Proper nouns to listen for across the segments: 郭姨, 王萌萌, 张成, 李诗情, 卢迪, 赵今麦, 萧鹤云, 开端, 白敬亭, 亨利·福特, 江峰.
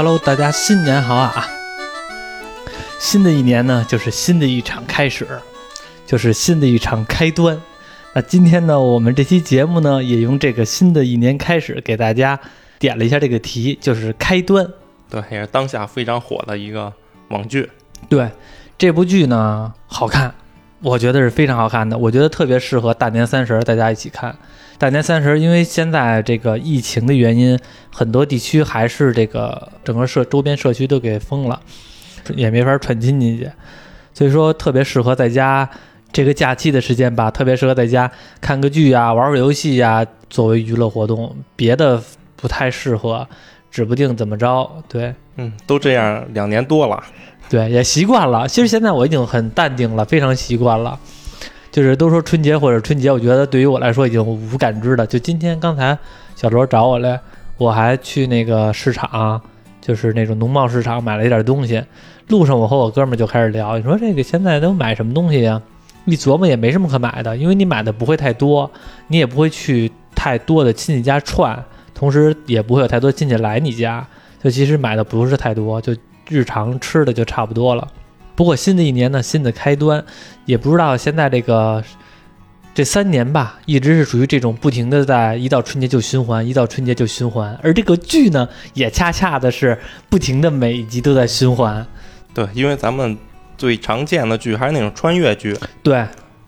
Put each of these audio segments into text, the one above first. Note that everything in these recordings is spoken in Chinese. Hello， 大家新年好啊！新的一年呢，就是新的一场开始，就是新的一场开端。那今天呢，我们这期节目呢，也用这个新的一年开始给大家点了一下这个题，就是开端。对，也是当下非常火的一个网剧。对，这部剧呢，好看。我觉得是非常好看的，我觉得特别适合大年三十大家一起看。大年三十因为现在这个疫情的原因，很多地区还是这个整个周边社区都给封了，也没法串亲戚去，所以说特别适合在家这个假期的时间吧，特别适合在家看个剧啊，玩个游戏啊，作为娱乐活动，别的不太适合，指不定怎么着。对，都这样2年多了。对，也习惯了。其实现在我已经很淡定了，非常习惯了。就是都说春节或者春节，我觉得对于我来说已经无感知了。就今天刚才小罗找我来，我还去那个市场，就是那种农贸市场买了一点东西。路上我和我哥们就开始聊，你说这个现在都买什么东西呀？一琢磨也没什么可买的，因为你买的不会太多，你也不会去太多的亲戚家串，同时也不会有太多亲戚来你家，就其实买的不是太多，就日常吃的就差不多了。不过新的一年呢，新的开端，也不知道现在这3年吧，一直是属于这种不停的在一到春节就循环，一到春节就循环。而这个剧呢，也恰恰的是不停的每一集都在循环。对，因为咱们最常见的剧还是那种穿越剧，对，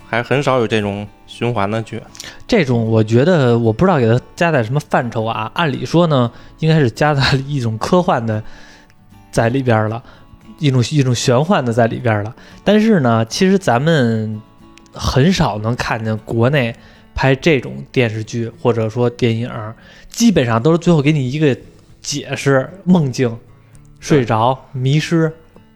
还很少有这种循环的剧。这种我觉得我不知道给它加在什么范畴啊，按理说呢，应该是加在一种科幻的。在里边了一种玄幻的在里边了，但是呢，其实咱们很少能看见国内拍这种电视剧或者说电影，基本上都是最后给你一个解释：梦境、睡着、迷失、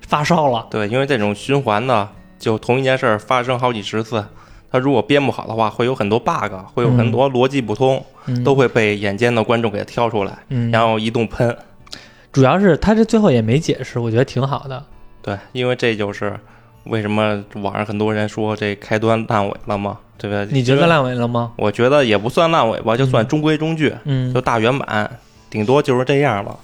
发烧了。对，因为这种循环呢，就同一件事发生好几十次，它如果编不好的话，会有很多 bug， 会有很多逻辑不通，都会被眼尖的观众给挑出来，然后一顿喷。主要是他这最后也没解释，我觉得挺好的。对，因为这就是为什么网上很多人说这开端烂尾了嘛，对不对？你觉得烂尾了吗？我觉得也不算烂尾吧，就算中规中矩，就大圆满，顶多就是这样了。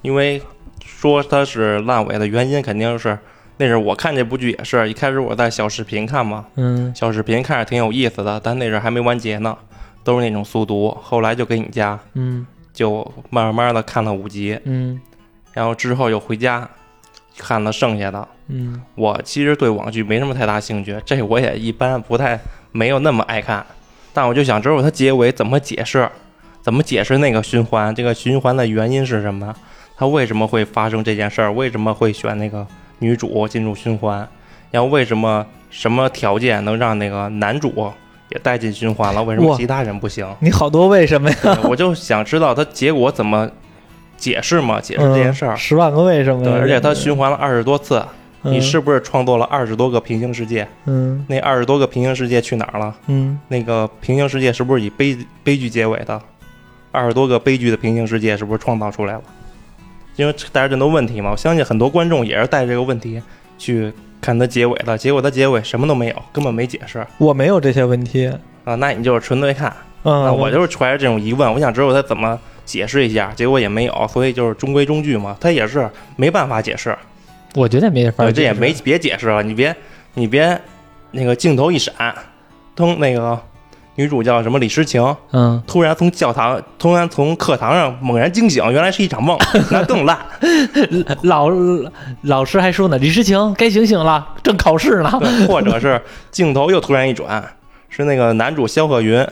因为说它是烂尾的原因，肯定是那是我看这部剧也是一开始我在小视频看嘛，小视频看着挺有意思的，但那是还没完结呢，都是那种速读，后来就给你加，就慢慢的看了5集，然后之后又回家看了剩下的。我其实对网剧没什么太大兴趣，这我也一般不太没有那么爱看，但我就想知道它结尾怎么解释，怎么解释那个循环，这个循环的原因是什么，它为什么会发生这件事儿，为什么会选那个女主进入循环，然后为什么什么条件能让那个男主也带进循环了，为什么其他人不行。你好多为什么呀？我就想知道它结果怎么解释嘛，解释这件事儿，10万个为什么。对，而且它循环了20多次，你是不是创作了20多个平行世界？那20多个平行世界去哪儿了？那个平行世界是不是以悲剧结尾的？20多个悲剧的平行世界是不是创造出来了？因为带着这么多问题嘛，我相信很多观众也是带着这个问题去看它结尾的，结果它结尾什么都没有，根本没解释。我没有这些问题啊，那你就是纯粹看。我就是揣着这种疑问，我想知道它怎么解释一下，结果也没有，所以就是中规中矩嘛。他也是没办法解释，我觉得没法解释，这也没别解释了，你别那个镜头一闪，那个女主叫什么李诗情，突然从课堂上猛然惊醒，原来是一场梦，那更烂。老师还说呢，李诗情该醒醒了，正考试呢。或者是镜头又突然一转，是那个男主萧鹤云，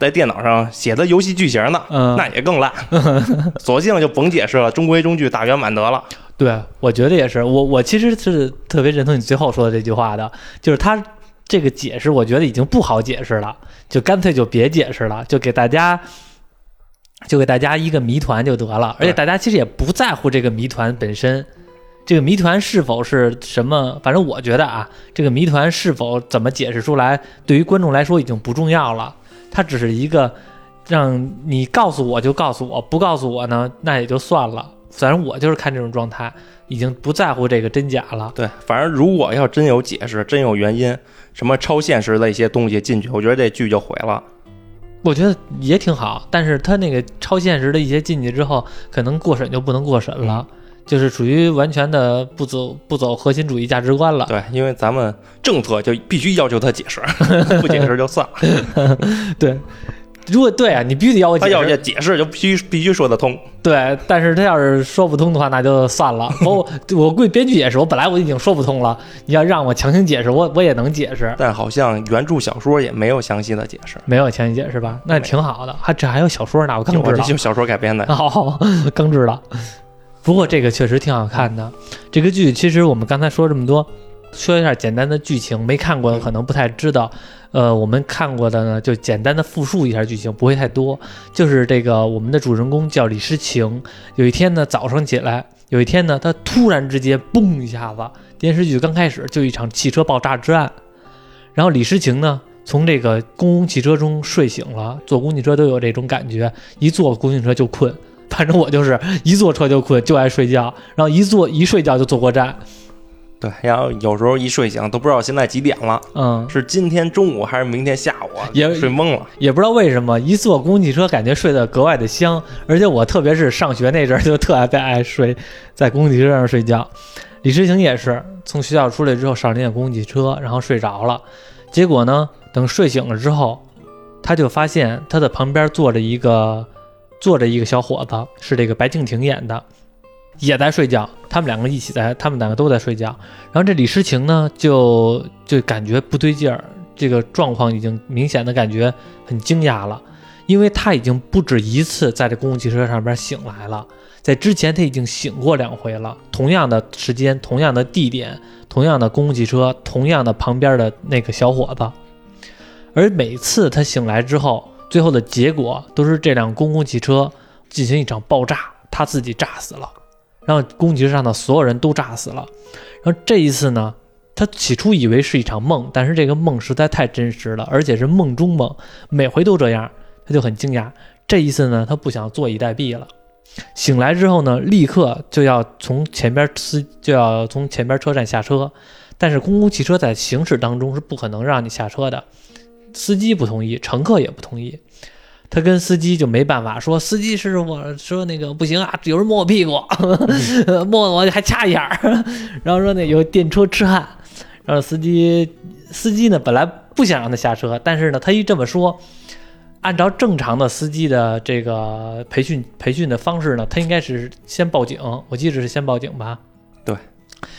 在电脑上写的游戏剧情呢，那也更烂。索性就甭解释了，中规中矩，大圆满得了。对，我觉得也是。我其实是特别认同你最后说的这句话的，就是他这个解释，我觉得已经不好解释了，就干脆就别解释了，就给大家一个谜团就得了。而且大家其实也不在乎这个谜团本身，这个谜团是否是什么，反正我觉得啊，这个谜团是否怎么解释出来，对于观众来说已经不重要了。它只是一个让你告诉我就告诉我，不告诉我呢那也就算了，反正我就是看这种状态，已经不在乎这个真假了。对，反正如果要真有解释，真有原因，什么超现实的一些东西进去，我觉得这剧就毁了。我觉得也挺好，但是他那个超现实的一些禁忌之后，可能过审就不能过审了，就是属于完全的不走核心主义价值观了。对，因为咱们政策就必须要求他解释，不解释就算了。对，如果对啊，你必须得要我解释，他要解释就必须说得通。对，但是他要是说不通的话，那就算了。我估计编剧也是，我本来我已经说不通了，你要让我强行解释，我也能解释。但好像原著小说也没有详细的解释，没有详细解释吧？那挺好的，这还有小说呢，我刚知道，就小说改编的。哦，刚知道。不过这个确实挺好看的。这个剧其实我们刚才说这么多，说一下简单的剧情，没看过的可能不太知道。我们看过的呢，就简单的复述一下剧情，不会太多。就是这个，我们的主人公叫李诗情，有一天呢早上起来，有一天呢他突然之间嘣一下子，电视剧刚开始就一场汽车爆炸之案。然后李诗情呢从这个公共汽车中睡醒了，坐公汽车都有这种感觉，一坐公汽车就困。反正我就是一坐车就困，就爱睡觉，然后一睡觉就坐过站。对，然后有时候一睡醒都不知道现在几点了，是今天中午还是明天下午，也睡懵了，也不知道为什么一坐公共汽车感觉睡得格外的香，而且我特别是上学那阵儿就特爱睡在公共汽车上睡觉。李诗情也是从学校出来之后上了辆公共汽车，然后睡着了，结果呢等睡醒了之后，他就发现他的旁边坐着一个小伙子，是这个白敬亭演的，也在睡觉，他们两个都在睡觉。然后这李诗情呢就感觉不对劲儿，这个状况已经明显的感觉很惊讶了，因为他已经不止一次在这公共汽车上边醒来了，在之前他已经醒过2回了，同样的时间，同样的地点，同样的公共汽车，同样的旁边的那个小伙子。而每次他醒来之后，最后的结果都是这辆公共汽车进行一场爆炸，他自己炸死了，然后公共汽车上的所有人都炸死了。然后这一次呢，他起初以为是一场梦，但是这个梦实在太真实了，而且是梦中梦，每回都这样，他就很惊讶。这一次呢，他不想坐以待毙了，醒来之后呢，立刻就要从前边车站下车，但是公共汽车在行驶当中是不可能让你下车的，司机不同意，乘客也不同意。他跟司机就没办法，说司机师傅，说那个不行啊，有人摸我屁股，摸我还掐一下，然后说那有电车痴汉。然后司机呢本来不想让他下车，但是呢他一这么说，按照正常的司机的这个培训的方式呢，他应该是先报警，我记得是先报警吧。对。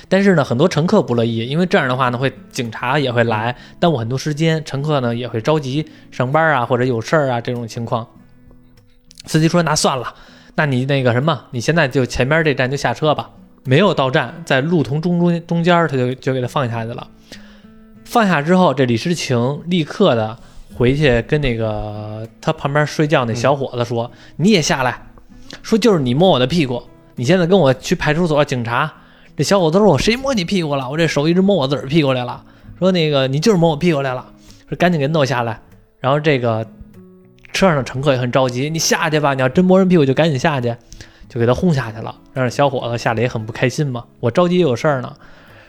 但是呢，很多乘客不乐意，因为这样的话呢，警察也会来，耽误很多时间，乘客呢也会着急上班啊，或者有事儿啊这种情况。司机说：“那算了，那你那个什么，你现在就前面这站就下车吧。”没有到站，在路途中间，他就给他放下去了。放下之后，这李诗情立刻的回去跟那个他旁边睡觉那小伙子说：“你也下来，说就是你摸我的屁股，你现在跟我去派出所警察。”这小伙子说：“我谁摸你屁股了？我这手一直摸我自个儿屁股来了。”说那个你就是摸我屁股来了，说赶紧给弄下来。然后这个车上的乘客也很着急：“你下去吧，你要真摸人屁股就赶紧下去。”就给他轰下去了，让小伙子下来也很不开心嘛。我着急有事儿呢，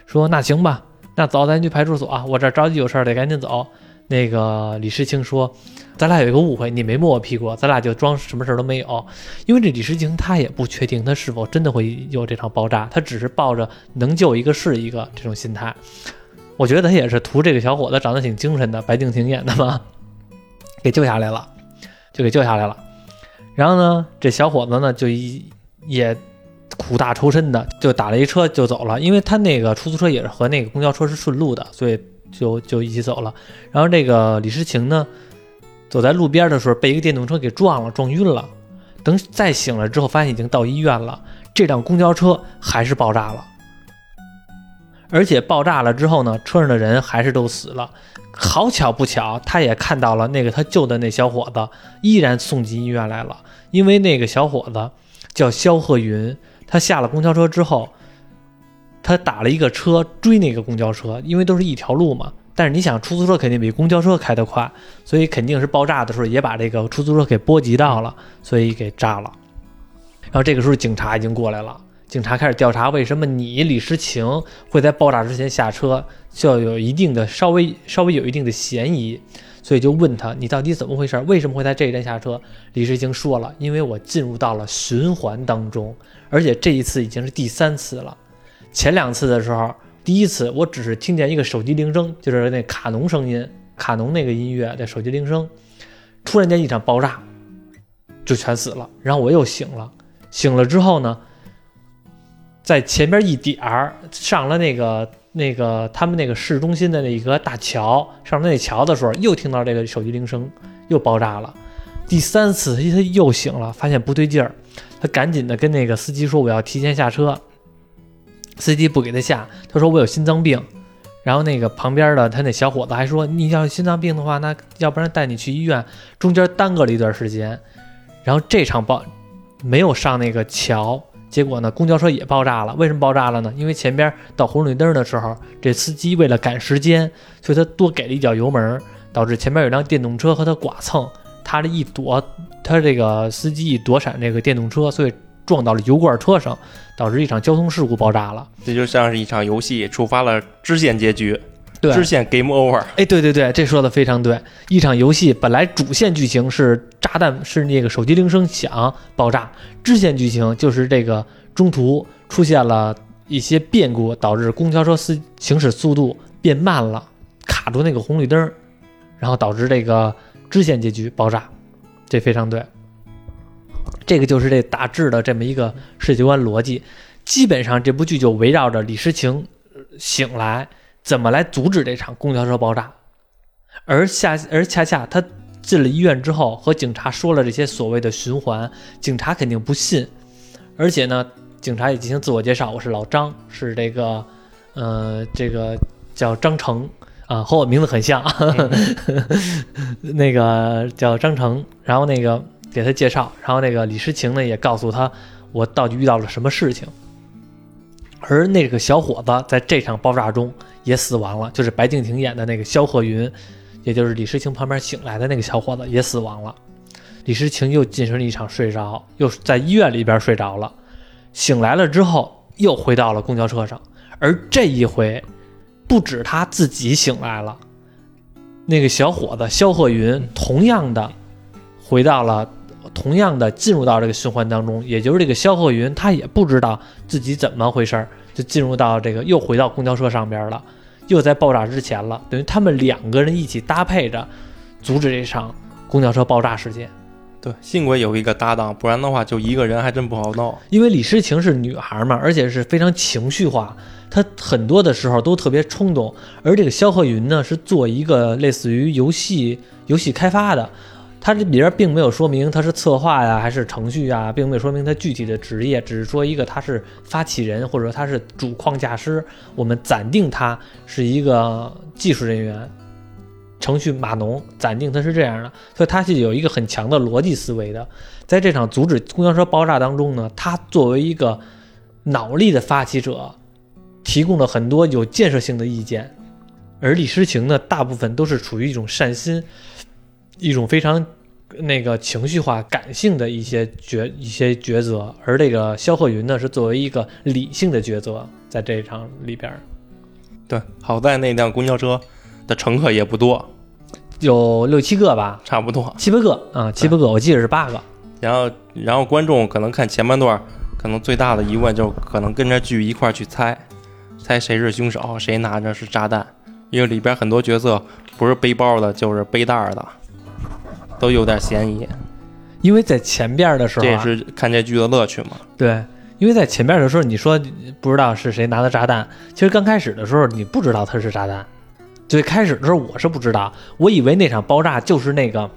说那行吧，那走，咱去派出所啊，我这着急有事儿得赶紧走。那个李诗情说：“咱俩有一个误会，你没摸我屁股，咱俩就装什么事都没有。”因为这李诗情他也不确定他是否真的会有这场爆炸，他只是抱着能救一个是一个这种心态。我觉得他也是图这个小伙子长得挺精神的，白敬亭演的嘛，给救下来了。然后呢，这小伙子呢就也苦大仇深的就打了一车就走了，因为他那个出租车也是和那个公交车是顺路的，所以就一起走了。然后这个李诗情呢走在路边的时候被一个电动车给撞晕了，等再醒了之后发现已经到医院了，这辆公交车还是爆炸了，而且爆炸了之后呢，车上的人还是都死了。好巧不巧，他也看到了那个他救的那小伙子依然送进医院来了，因为那个小伙子叫肖鹤云，他下了公交车之后他打了一个车追那个公交车，因为都是一条路嘛，但是你想出租车肯定比公交车开得快，所以肯定是爆炸的时候也把这个出租车给波及到了，所以给炸了。然后这个时候警察已经过来了，警察开始调查为什么你李诗情会在爆炸之前下车，就有一定的稍微有一定的嫌疑，所以就问他你到底怎么回事，为什么会在这一站下车。李世清说了，因为我进入到了循环当中，而且这一次已经是第三次了。前两次的时候，第一次我只是听见一个手机铃声，就是那卡农声音，卡农那个音乐的手机铃声，突然间一场爆炸就全死了。然后我又醒了，醒了之后呢，在前边一点上了那个他们那个市中心的那一个大桥，上了那桥的时候又听到这个手机铃声，又爆炸了。第三次他又醒了，发现不对劲儿，他赶紧的跟那个司机说我要提前下车，司机不给他下，他说我有心脏病。然后那个旁边的他那小伙子还说你要心脏病的话，那要不然带你去医院。中间耽搁了一段时间，然后这场爆没有上那个桥，结果呢，公交车也爆炸了。为什么爆炸了呢？因为前边到红绿灯的时候，这司机为了赶时间，所以他多给了一脚油门，导致前面有辆电动车和他剐蹭，他这个司机一躲闪这个电动车，所以撞到了油罐车上，导致一场交通事故爆炸了。这就像是一场游戏触发了支线结局，对，支线 game over。哎，对对对，这说的非常对。一场游戏本来主线剧情是炸弹，是那个手机铃声响爆炸，支线剧情就是这个中途出现了一些变故，导致公交车行驶速度变慢了，卡住那个红绿灯，然后导致这个支线结局爆炸。这非常对。这个就是这大致的这么一个世界观逻辑。基本上这部剧就围绕着李诗情醒来怎么来阻止这场公交车爆炸，而恰恰他进了医院之后和警察说了这些所谓的循环，警察肯定不信，而且呢警察也进行自我介绍，我是老张，是这个叫张成啊，和我名字很像那个叫张成。然后那个给他介绍，然后那个李诗情呢也告诉他我到底遇到了什么事情。而那个小伙子在这场爆炸中也死亡了，就是白敬亭演的那个萧鹤云，也就是李诗情旁边醒来的那个小伙子也死亡了。李诗情又进行了一场睡着，又在医院里边睡着了，醒来了之后又回到了公交车上。而这一回不止他自己醒来了，那个小伙子萧鹤云同样的回到了，同样的进入到这个循环当中，也就是这个萧鹤云他也不知道自己怎么回事，就进入到这个又回到公交车上边了，又在爆炸之前了，等于他们两个人一起搭配着阻止这场公交车爆炸事件。对，幸亏有一个搭档，不然的话就一个人还真不好弄。因为李诗情是女孩嘛，而且是非常情绪化，她很多的时候都特别冲动。而这个萧鹤云呢是做一个类似于游戏开发的，他这里边并没有说明他是策划呀还是程序啊，并没有说明他具体的职业，只是说一个他是发起人或者他是主框架师，我们暂定他是一个技术人员，程序码农，暂定他是这样的。所以他是有一个很强的逻辑思维的。在这场阻止公交车爆炸当中呢，他作为一个脑力的发起者提供了很多有建设性的意见，而李诗情呢大部分都是处于一种善心，一种非常那个情绪化感性的一些抉择，而这个萧鹤云呢是作为一个理性的抉择在这一场里边。对，好在那辆公交车的乘客也不多，有6-7个吧，差不多7-8个啊、7-8个，我记得是8个。然后观众可能看前半段，可能最大的疑问就可能跟着剧一块去猜谁是凶手，谁拿着是炸弹，因为里边很多角色不是背包的就是背袋的，都有点嫌疑。因为在前边的时候、这也是看这剧的乐趣嘛。对，因为在前边的时候你说不知道是谁拿的炸弹，其实刚开始的时候你不知道它是炸弹，最开始的时候我是不知道，我以为那场爆炸就是那个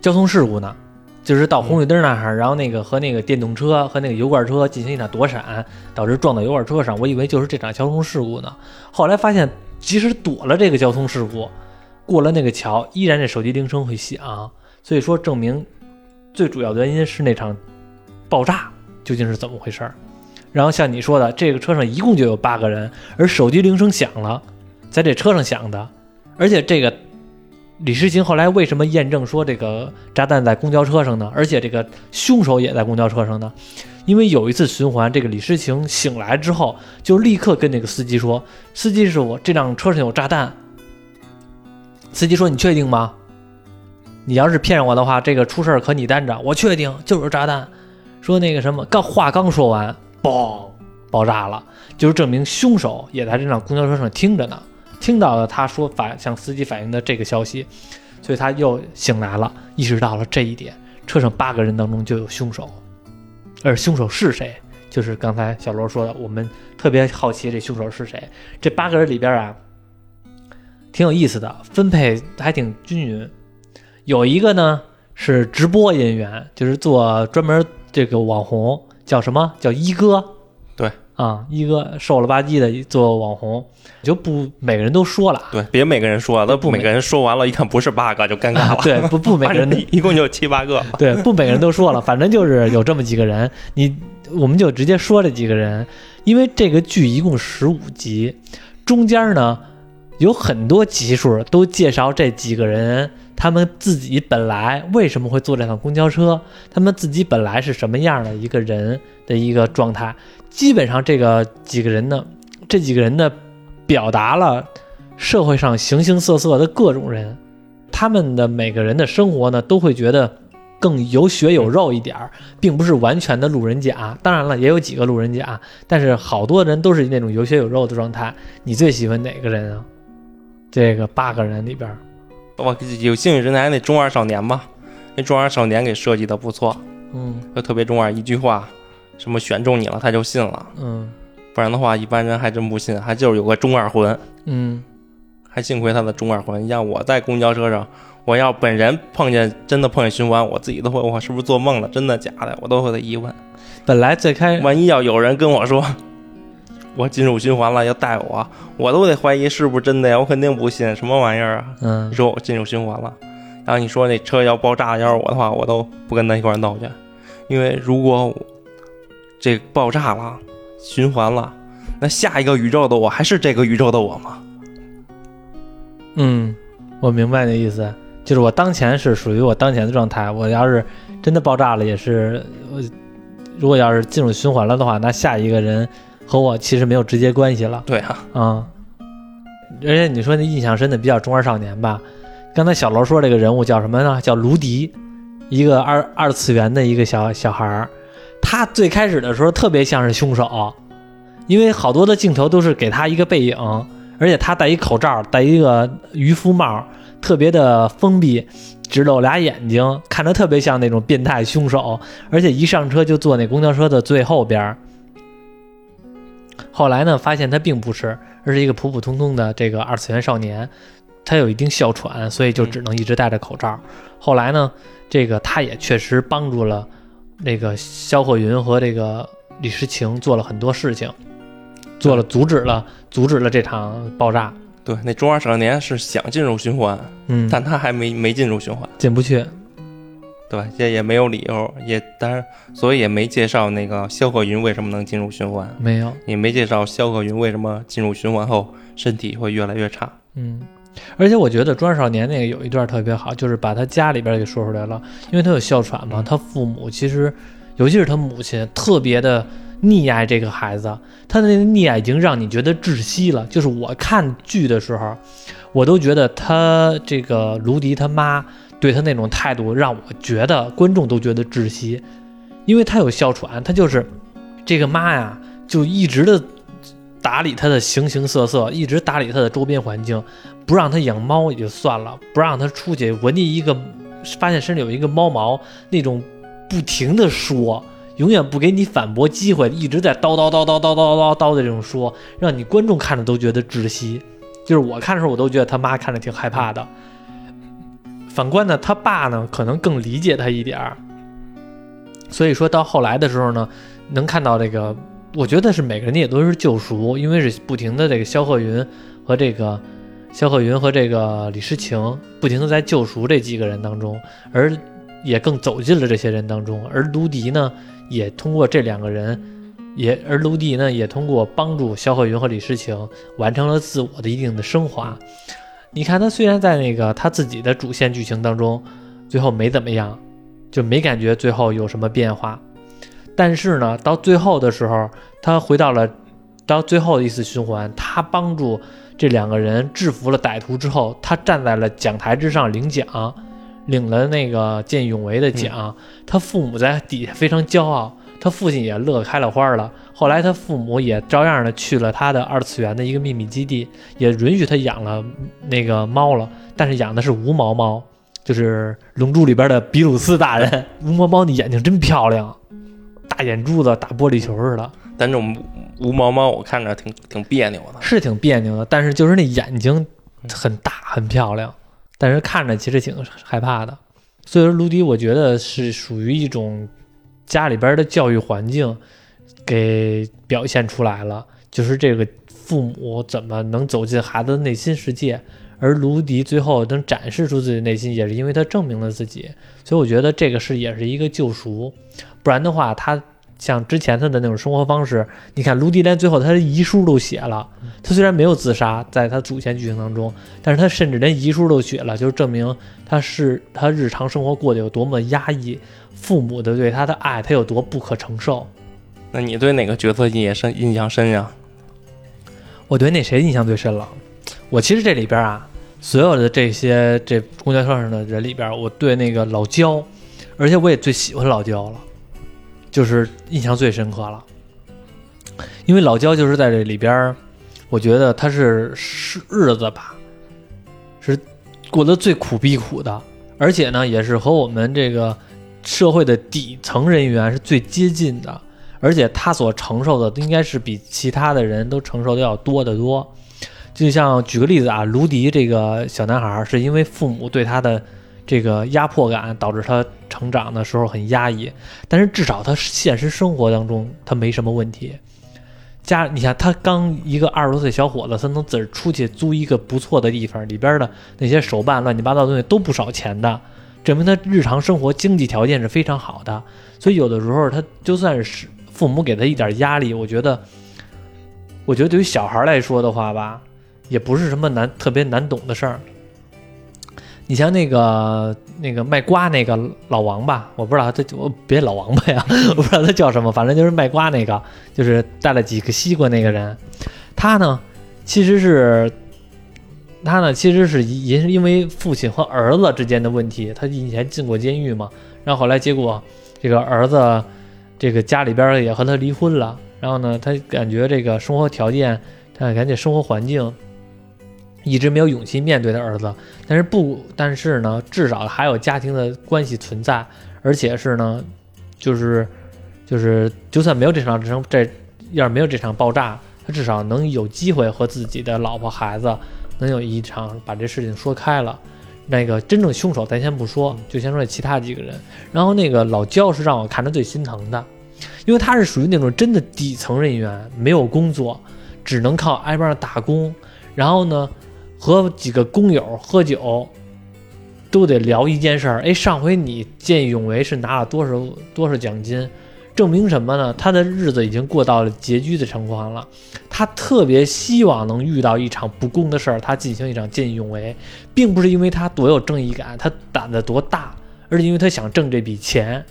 交通事故呢，就是到红绿灯那儿，然后那个和那个电动车和那个油罐车进行一场躲闪，导致撞到油罐车上，我以为就是这场交通事故呢。后来发现即使躲了这个交通事故，过了那个桥，依然这手机铃声会响，所以说证明最主要的原因是那场爆炸究竟是怎么回事。然后像你说的，这个车上一共就有8个人，而手机铃声响了，在这车上响的。而且这个李诗情后来为什么验证说这个炸弹在公交车上呢，而且这个凶手也在公交车上呢？因为有一次循环，这个李诗情醒来之后就立刻跟那个司机说，司机是我这辆车上有炸弹。司机说你确定吗？你要是骗我的话，这个出事可你担着，我确定就是炸弹。说那个什么，刚话刚说完，嘣，爆炸了，就是证明凶手也在这辆公交车上听着呢，听到了他说向司机反映的这个消息，所以他又醒来了，意识到了这一点，车上8个人当中就有凶手，而凶手是谁？就是刚才小罗说的，我们特别好奇这凶手是谁。这8个人里边啊，挺有意思的，分配还挺均匀。有一个呢是直播人员，就是做专门这个网红，叫什么？叫一哥。对啊，一哥瘦了吧唧的做网红，就不每个人都说了。对，别每个人说了，那不每个人说完了，一看不是8个就尴尬了。对，不每个人，一共就7、8个。对，不每个人都说了，反正就是有这么几个人，我们就直接说这几个人，因为这个剧一共15集，中间呢有很多集数都介绍这几个人，他们自己本来为什么会坐这趟公交车，他们自己本来是什么样的一个人的一个状态。基本上这几个人呢表达了社会上形形色色的各种人，他们的每个人的生活呢都会觉得更有血有肉一点，并不是完全的路人甲，当然了也有几个路人甲，但是好多人都是那种有血有肉的状态。你最喜欢哪个人啊？这个8个人里边，我有幸运人才那中二少年吧，那中二少年给设计的不错，嗯，就特别中二，一句话什么选中你了他就信了，嗯，不然的话一般人还真不信，还就是有个中二魂，嗯，还幸亏他的中二魂。你像我在公交车上，我要本人真的碰见循环，我自己都会，我是不是做梦了，真的假的，我都会的疑问。本来最开，万一要有人跟我说我进入循环了要带我，我都得怀疑是不是真的呀，我肯定不信，什么玩意儿啊！嗯，你说我进入循环了，然后你说那车要爆炸，要是我的话，我都不跟他一块闹去，因为如果这爆炸了、循环了，那下一个宇宙的我还是这个宇宙的我吗？嗯，我明白你的意思。就是我当前是属于我当前的状态，我要是真的爆炸了也是，如果要是进入循环了的话，那下一个人和我其实没有直接关系了。对啊，嗯，而且你说那印象深的比较中二少年吧，刚才小楼说这个人物叫什么呢？叫卢迪，一个二次元的一个小孩，他最开始的时候特别像是凶手，因为好多的镜头都是给他一个背影，而且他戴一口罩，戴一个渔夫帽，特别的封闭，只露俩眼睛，看着特别像那种变态凶手，而且一上车就坐那公交车的最后边。后来呢发现他并不是，而是一个普普通通的这个二次元少年，他有一定哮喘，所以就只能一直戴着口罩。后来呢这个他也确实帮助了那个萧鹤云和这个李诗情做了很多事情，阻止了这场爆炸。对，那中二少年是想进入循环，嗯，但他还没进入循环，进不去。对，这也没有理由，也当然，所以也没介绍那个萧鹤云为什么能进入循环，没有，也没介绍萧鹤云为什么进入循环后身体会越来越差。嗯，而且我觉得中二少年那个有一段特别好，就是把他家里边给说出来了，因为他有哮喘嘛，他父母其实，尤其是他母亲，特别的溺爱这个孩子，他的溺爱已经让你觉得窒息了。就是我看剧的时候，我都觉得他这个卢迪他妈对他那种态度，让我觉得观众都觉得窒息，因为他有哮喘，他就是这个妈呀，就一直的打理他的形形色色，一直打理他的周边环境，不让他养猫也就算了，不让他出去闻见一个，发现身上有一个猫毛，那种不停的说。永远不给你反驳机会，一直在叨叨叨叨叨叨叨叨的这种说，让你观众看着都觉得窒息。就是我看的时候，我都觉得他妈看着挺害怕的。反观呢，他爸呢，可能更理解他一点儿。所以说到后来的时候呢，能看到这个，我觉得是每个人也都是救赎，因为是不停的这个萧鹤云和这个李诗情不停的在救赎这几个人当中，而也更走进了这些人当中。而卢迪呢？也通过这两个人，而卢迪呢也通过帮助萧鹤云和李诗情完成了自我的一定的升华。你看他虽然在那个他自己的主线剧情当中最后没怎么样，就没感觉最后有什么变化，但是呢到最后的时候，他回到了到最后一次循环，他帮助这两个人制服了歹徒之后，他站在了讲台之上领奖，领了那个见义勇为的奖，他父母在底下非常骄傲，他父亲也乐开了花了。后来他父母也照样的去了他的二次元的一个秘密基地，也允许他养了那个猫了，但是养的是无毛猫，就是龙珠里边的比鲁斯大人。无毛猫的眼睛真漂亮，大眼珠子，大玻璃球似的。但这种无毛猫我看着挺别扭的，是挺别扭的，但是就是那眼睛很大很漂亮，但是看着其实挺害怕的。所以说卢迪我觉得是属于一种家里边的教育环境给表现出来了，就是这个父母怎么能走进孩子的内心世界，而卢迪最后能展示出自己的内心，也是因为他证明了自己。所以我觉得这个是也是一个救赎，不然的话他像之前他的那种生活方式，你看卢迪连最后他的遗书都写了，他虽然没有自杀在他主线剧情当中，但是他甚至连遗书都写了，就是证明他日常生活过得有多么压抑，父母的对他的爱他有多不可承受。那你对哪个角色印象深呀？我对那谁印象最深了？我其实这里边啊，所有的这些这公交车上的人里边，我对那个老焦，而且我也最喜欢老焦了，就是印象最深刻了。因为老焦就是在这里边，我觉得他是日子吧，是过得最苦逼苦的，而且呢也是和我们这个社会的底层人员是最接近的，而且他所承受的应该是比其他的人都承受的要多得多。就像举个例子啊，卢迪这个小男孩是因为父母对他的这个压迫感导致他成长的时候很压抑，但是至少他现实生活当中他没什么问题。你看他刚一个20多岁小伙子，他能自己出去租一个不错的地方，里边的那些手办乱七八糟的东西都不少钱的，证明他日常生活经济条件是非常好的。所以有的时候他就算是父母给他一点压力，我觉得对于小孩来说的话吧，也不是什么特别难懂的事儿。你像那个卖瓜那个老王吧，我不知道他别老王八呀，我不知道他叫什么，反正就是卖瓜那个，就是带了几个西瓜那个人，他呢其实是因为父亲和儿子之间的问题，他以前进过监狱嘛，然后后来结果这个儿子这个家里边也和他离婚了，然后呢他感觉这个生活条件，他感觉生活环境一直没有勇气面对的儿子，但是呢，至少还有家庭的关系存在，而且是呢，就是就算没有要是没有这场爆炸，他至少能有机会和自己的老婆孩子能有一场把这事情说开了。那个真正凶手咱先不说，就先说其他几个人。然后那个老焦是让我看他最心疼的，因为他是属于那种真的底层人员，没有工作，只能靠挨边打工，然后呢和几个工友喝酒都得聊一件事儿。哎，上回你见义勇为是拿了多少奖金，证明什么呢？他的日子已经过到了拮据的情况了，他特别希望能遇到一场不公的事儿，他进行一场见义勇为，并不是因为他多有正义感，他胆子多大，而是因为他想挣这笔钱。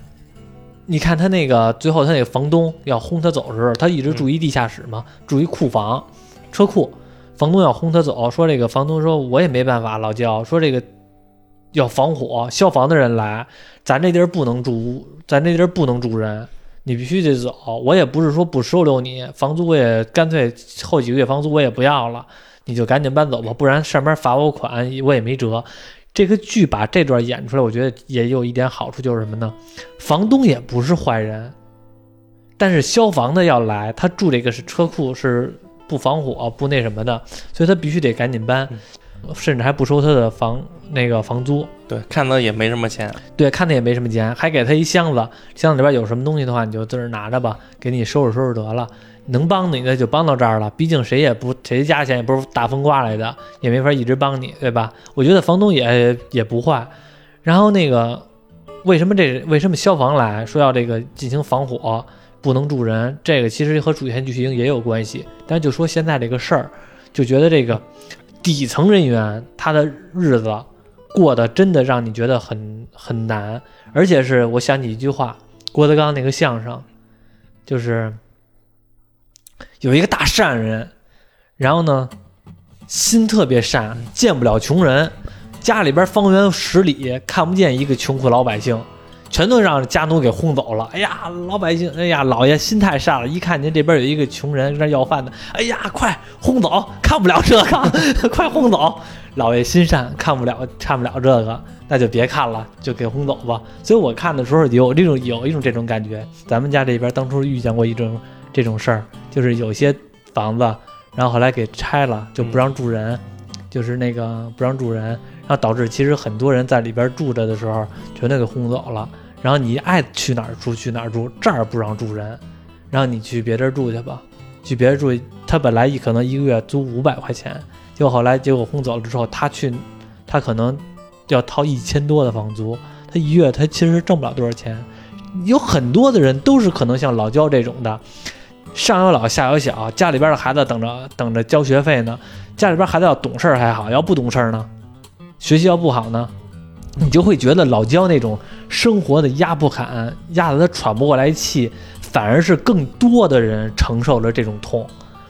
你看他那个最后他那个房东要轰他走的时候，他一直住一地下室嘛，住一库房车库，房东要轰他走，说这个房东说我也没办法，老焦说这个要防火，消防的人来，咱这地儿不能住人，你必须得走，我也不是说不收留你，房租我也干脆后几个月房租我也不要了，你就赶紧搬走吧，不然上班罚我款我也没辙。这个剧把这段演出来，我觉得也有一点好处，就是什么呢？房东也不是坏人，但是消防的要来，他住这个是车库是不防火不那什么的，所以他必须得赶紧搬，甚至还不收他的房租。对，看他也没什么钱，对，看他也没什么钱，还给他一箱子里边有什么东西的话，你就自个拿着吧，给你收拾收拾得了，能帮你的就帮到这儿了，毕竟谁家钱也不是大风刮来的，也没法一直帮你，对吧？我觉得房东也不坏。然后那个为什么消防来说要这个进行防火？不能住人，这个其实和主线剧情也有关系，但就说现在这个事儿，就觉得这个底层人员他的日子过得真的让你觉得很难。而且是我想起一句话，郭德纲那个相声，就是有一个大善人，然后呢心特别善，见不了穷人，家里边方圆十里看不见一个穷苦老百姓，全都让家奴给轰走了。哎呀，老百姓，哎呀，老爷心太善了，一看您这边有一个穷人在要饭的，哎呀，快轰走，看不了这个，快轰走。老爷心善，看不了这个，那就别看了，就给轰走吧。所以我看的时候有一种这种感觉。咱们家这边当初遇见过这种事儿，就是有些房子，然后后来给拆了，就不让住人。就是那个不让住人，然后导致其实很多人在里边住着的时候全都给轰走了。然后你爱去哪儿住去哪儿住，这儿不让住人，然后你去别地住去吧，去别地住。他本来可能一个月租500块钱，结果轰走了之后，他可能要掏1000多的房租，他一月他其实挣不了多少钱。有很多的人都是可能像老焦这种的，上有老下有小，家里边的孩子等着交学费呢。家里边孩子要懂事还好，要不懂事呢，学习要不好呢，你就会觉得老焦那种生活的压迫感压得他喘不过来气，反而是更多的人承受了这种痛。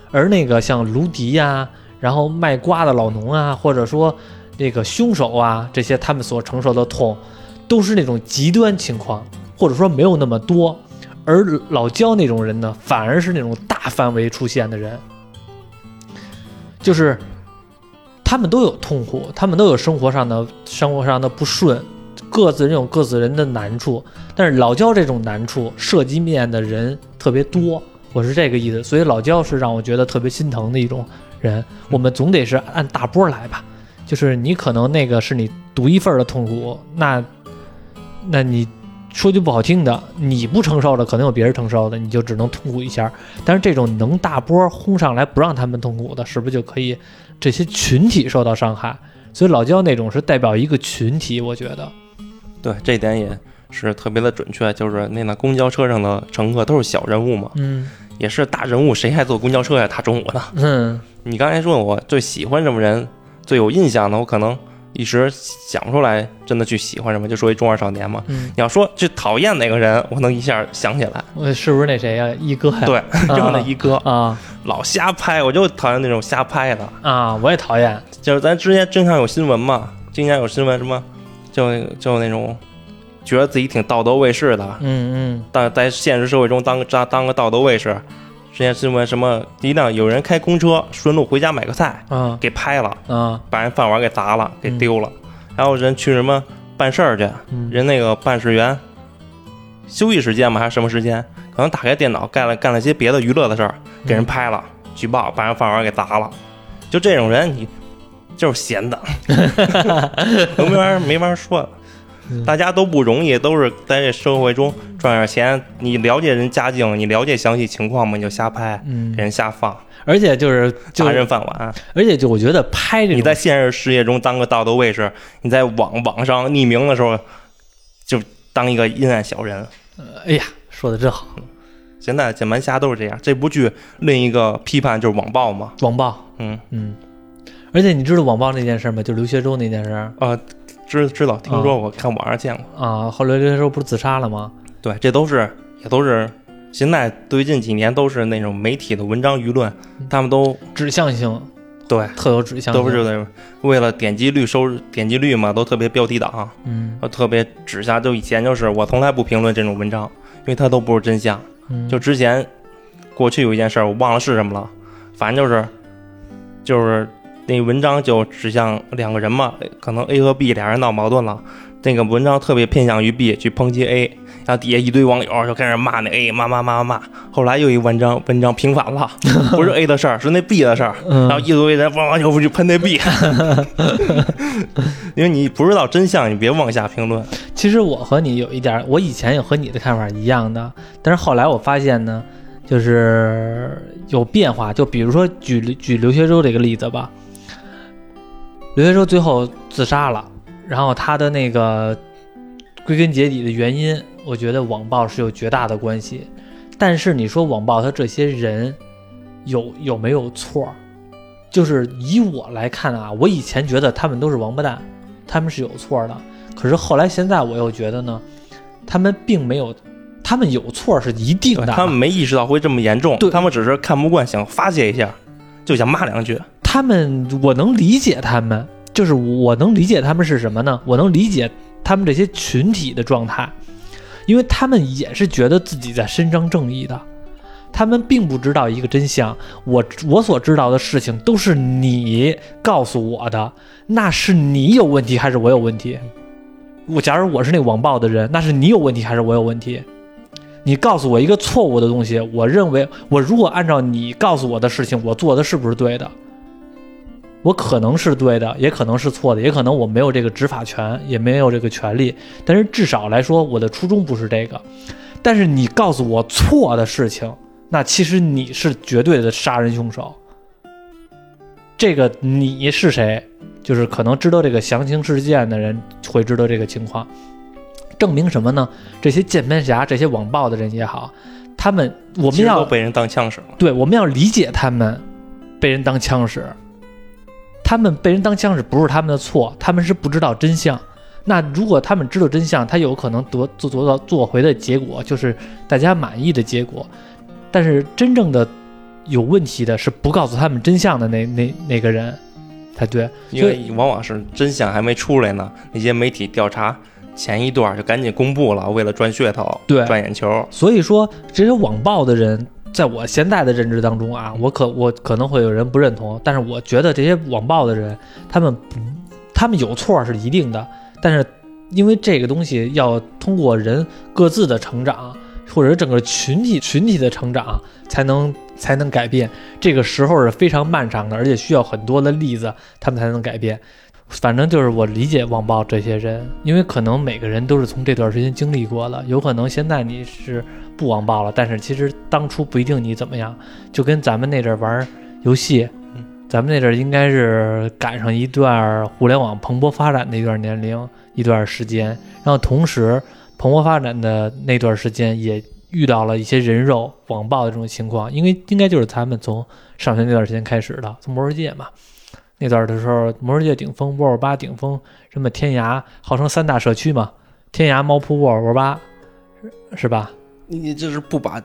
而那个像卢迪啊，然后卖瓜的老农啊，或者说那个凶手啊，这些他们所承受的痛都是那种极端情况，或者说没有那么多。而老焦那种人呢，反而是那种大范围出现的人，就是他们都有痛苦，他们都有生活上的不顺，各自人有各自人的难处。但是老焦这种难处涉及面的人特别多，我是这个意思。所以老焦是让我觉得特别心疼的一种人。我们总得是按大波来吧，就是你可能那个是你独一份的痛苦，那你说句不好听的，你不承受的可能有别人承受的，你就只能痛苦一下。但是这种能大波轰上来不让他们痛苦的，是不是就可以这些群体受到伤害？所以老焦那种是代表一个群体，我觉得对，这一点也是特别的准确。就是那辆公交车上的乘客都是小人物嘛，也是大人物谁还坐公交车呀，大中午的。你刚才说我最喜欢什么人最有印象的，我可能一时想不出来真的去喜欢什么，就说一中二少年嘛。你要说去讨厌哪个人，我能一下想起来，是不是那谁呀，一哥呀？对，就是那一哥啊，老瞎拍，我就讨厌那种瞎拍的啊。我也讨厌，就是咱之前经常有新闻嘛，今年有新闻什么，就那种觉得自己挺道德卫士的，但在现实社会中当个道德卫士。之前新闻什么，一辆有人开公车顺路回家买个菜，给拍了，把人饭碗给砸了，给丢了。然后人去什么办事儿去，人那个办事员休息时间嘛还是什么时间，可能打开电脑干了些别的娱乐的事儿，给人拍了，举报，把人饭碗给砸了。就这种人，你就是闲的，都没法说的。大家都不容易，都是在这社会中赚点钱。你了解人家境，你了解详细情况吗？你就瞎拍，给人瞎放，而且就是砸人饭碗。而且就我觉得拍这种，你在现实世界中当个道德卫士，你在网上匿名的时候，就当一个阴暗小人。哎呀，说的真好。现在键盘侠都是这样。这部剧另一个批判就是网暴嘛。网暴，而且你知道网暴那件事吗？就刘学洲那件事啊。知道听说过，看网上见过啊。后来这时候不是自杀了吗？对，这也都是现在最近几年都是那种媒体的文章舆论，他们都指向性，对，特有指向性，都是为了点击率嘛，都特别标题党，特别指向。就以前就是我从来不评论这种文章，因为它都不是真相。就之前过去有一件事我忘了是什么了，反正就是。那文章就指向两个人嘛，可能 A 和 B 俩人闹矛盾了，那个文章特别偏向于 B 去抨击 A， 然后底下一堆网友就开始骂那 A， 骂。后来又一文章平反了，不是 A 的事儿，是那 B 的事儿，然后一堆人汪汪就去喷那 B， 因为你不知道真相，你别妄下评论。其实我和你有一点，我以前也和你的看法一样的，但是后来我发现呢，就是有变化。就比如说举刘学洲这个例子吧。刘学洲最后自杀了，然后他的那个归根结底的原因，我觉得网暴是有绝大的关系。但是你说网暴他这些人有没有错？就是以我来看啊，我以前觉得他们都是王八蛋，他们是有错的。可是后来现在我又觉得呢，他们并没有，他们有错是一定的，他们没意识到会这么严重，他们只是看不惯，想发泄一下，就想骂两句。我能理解他们，就是我能理解他们是什么呢？我能理解他们这些群体的状态，因为他们也是觉得自己在伸张正义的，他们并不知道一个真相，我所知道的事情都是你告诉我的，那是你有问题还是我有问题？假如我是那网暴的人，那是你有问题还是我有问题？你告诉我一个错误的东西，我认为我如果按照你告诉我的事情，我做的是不是对的？我可能是对的，也可能是错的，也可能我没有这个执法权，也没有这个权利，但是至少来说我的初衷不是这个。但是你告诉我错的事情，那其实你是绝对的杀人凶手。这个你是谁，就是可能知道这个详情事件的人会知道这个情况。证明什么呢？这些键盘侠，这些网暴的人也好，他们我们要被人当枪使了。对，我们要理解他们被人当枪使。他们被人当枪使不是他们的错，他们是不知道真相。那如果他们知道真相，他有可能做回的结果就是大家满意的结果。但是真正的有问题的是不告诉他们真相的那个人才对，因为往往是真相还没出来呢，那些媒体调查前一段就赶紧公布了，为了赚噱头，对，赚眼球。所以说这些网暴的人。在我现在的认知当中啊，我可能会有人不认同，但是我觉得这些网暴的人，他们有错是一定的，但是因为这个东西要通过人各自的成长，或者整个群体的成长才能改变，这个时候是非常漫长的，而且需要很多的例子他们才能改变。反正就是我理解网暴这些人，因为可能每个人都是从这段时间经历过了，有可能现在你是不网暴了，但是其实当初不一定你怎么样，就跟咱们那阵玩游戏，咱们那阵应该是赶上一段互联网蓬勃发展的一段年龄一段时间，然后同时蓬勃发展的那段时间也遇到了一些人肉网暴的这种情况，因为应该就是咱们从上学那段时间开始的，从魔兽世界嘛那段的时候，魔兽界顶峰、沃尔巴顶峰，什么天涯，号称三大社区嘛，天涯、猫扑、沃尔巴，是吧？你这是不把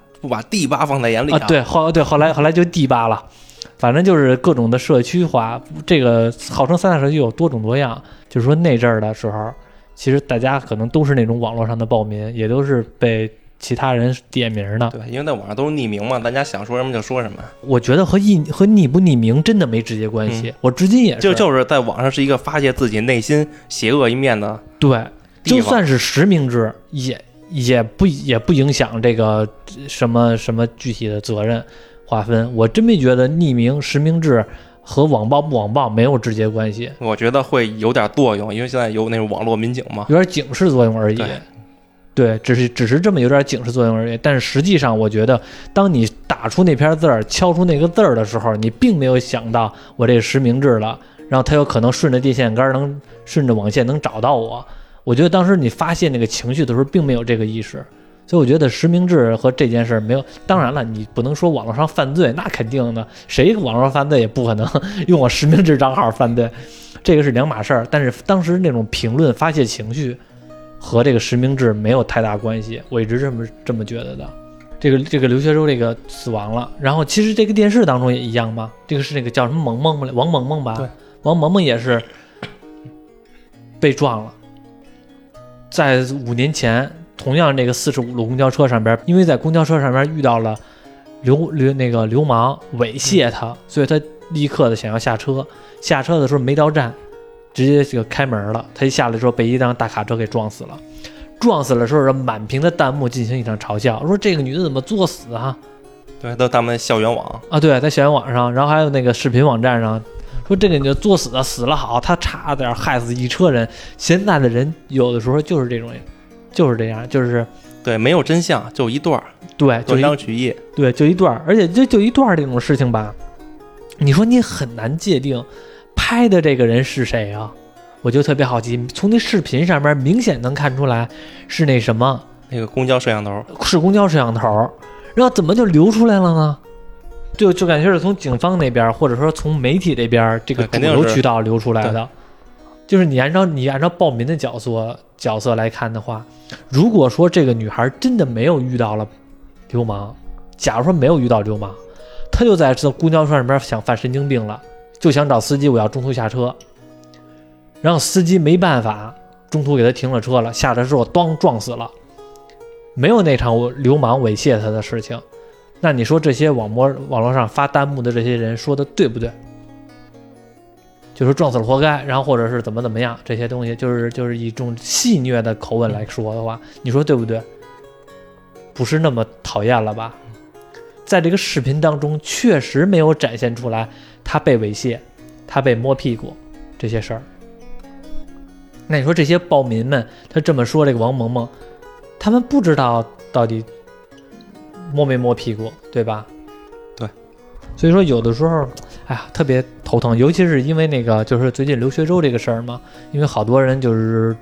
第八放在眼里啊？对，后来就第八了，反正就是各种的社区化，这个号称三大社区有多种多样。就是说那阵儿的时候，其实大家可能都是那种网络上的暴民，也都是被其他人点名的，对，因为在网上都是匿名嘛，大家想说什么就说什么。我觉得和匿不匿名真的没直接关系。我至今也是，就是在网上是一个发泄自己内心邪恶一面的。对，就算是实名制，也不影响这个什么具体的责任划分。我真没觉得匿名、实名制和网暴不网暴没有直接关系。我觉得会有点作用，因为现在有那种网络民警嘛，有点警示作用而已。对，只是这么有点警示作用而已。但是实际上，我觉得，当你打出那篇字儿、敲出那个字儿的时候，你并没有想到我这个实名制了，然后他有可能顺着电线杆能顺着网线能找到我。我觉得当时你发泄那个情绪的时候，并没有这个意识。所以我觉得实名制和这件事没有。当然了，你不能说网络上犯罪，那肯定的，谁网络上犯罪也不可能用我实名制账号犯罪，这个是两码事儿。但是当时那种评论发泄情绪。和这个实名制没有太大关系，我一直这么觉得的。这个刘学洲这个死亡了，然后其实这个电视当中也一样嘛，这个是那个叫什么萌萌王萌萌吧，对，王萌萌也是被撞了，在5年前，同样这个45路公交车上边，因为在公交车上边遇到了流氓猥亵他，所以他立刻的想要下车，下车的时候没到站。直接就开门了，他一下来之后被一辆大卡车给撞死了。撞死了之后，满屏的弹幕进行一场嘲笑，说这个女的怎么作死啊？对，到他们校园网啊，对，在校园网上，然后还有那个视频网站上，说这个女的作死的，死了好，她差点害死一车人。现在的人有的时候就是这种，就是这样，就是对，没有真相，就一段，对，断章取义，对，就一段，而且就一段这种事情吧，你说你很难界定。拍的这个人是谁啊？我就特别好奇，从那视频上面明显能看出来是那什么，那个公交摄像头，是公交摄像头，然后怎么就流出来了呢？就感觉是从警方那边，或者说从媒体这边这个主流渠道流出来的。就是你按照暴民的角色来看的话，如果说这个女孩真的没有遇到了流氓，假如说没有遇到流氓，她就在这公交车上面想犯神经病了。就想找司机，我要中途下车，然后司机没办法，中途给他停了车了，下车之后当撞死了，没有那场流氓猥亵他的事情。那你说这些网络上发弹幕的这些人说的对不对？就是撞死了活该，然后或者是怎么怎么样，这些东西就是一种戏谑的口吻来说的话，你说对不对？不是那么讨厌了吧？在这个视频当中确实没有展现出来他被猥亵，他被摸屁股这些事儿。那你说这些暴民们他这么说这个王萌萌，他们不知道到底摸没摸屁股，对吧？对，所以说有的时候哎呀特别头疼，尤其是因为那个就是最近刘学周这个事儿嘛，因为好多人就是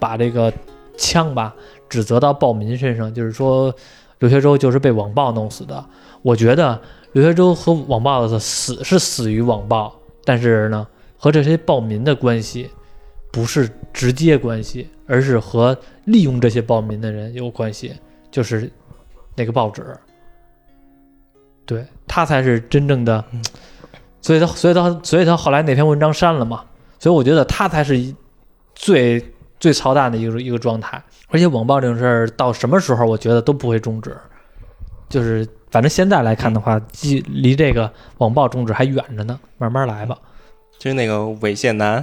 把这个枪吧指责到暴民身上，就是说刘学周就是被网暴弄死的。我觉得刘学周和网暴的死是死于网暴，但是呢和这些暴民的关系不是直接关系，而是和利用这些暴民的人有关系，就是那个报纸，对，他才是真正的。所以他后来那篇文章删了嘛，所以我觉得他才是最操蛋的一个状态。而且网暴这种事儿到什么时候我觉得都不会终止，就是反正现在来看的话离这个网暴终止还远着呢，慢慢来吧。就是那个猥亵男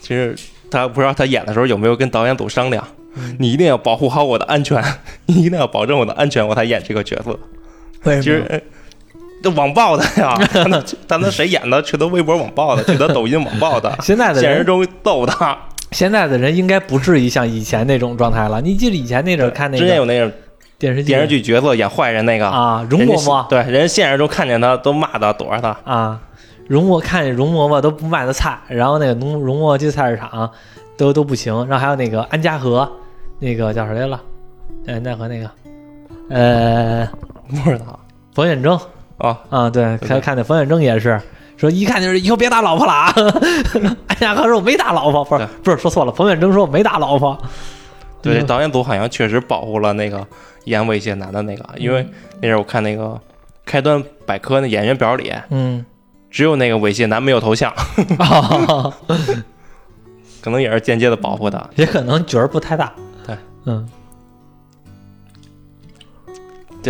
其实他不知道他演的时候有没有跟导演组商量，你一定要保护好我的安全，你一定要保证我的安全我才演这个角色。为什么这网暴的呀？他那谁演的？去他微博网暴的，去他抖音网暴的，现在的现实中逗他。现在的人应该不至于像以前那种状态了。你记得以前那阵看那个，之前有那种电视剧角色演坏人那个啊，容嬷嬷。对，人现实中看见他都骂他，躲着他啊。看见容嬷嬷都不卖他菜，然后那个容嬷嬷去菜市场都不行。然后还有那个安家和，那个叫谁来了？安家和那个不知道，冯远征。对，看见冯远征也是说，一看就是以后别打老婆了啊！安家和说我没打老婆，不是说错了，冯远征说我没打老婆。对，导演组好像确实保护了那个演猥亵男的那个，因为那时候我看那个开端百科那演员表里，只有那个猥亵男没有头像，可能也是间接的保护他，也可能角儿不太大。对，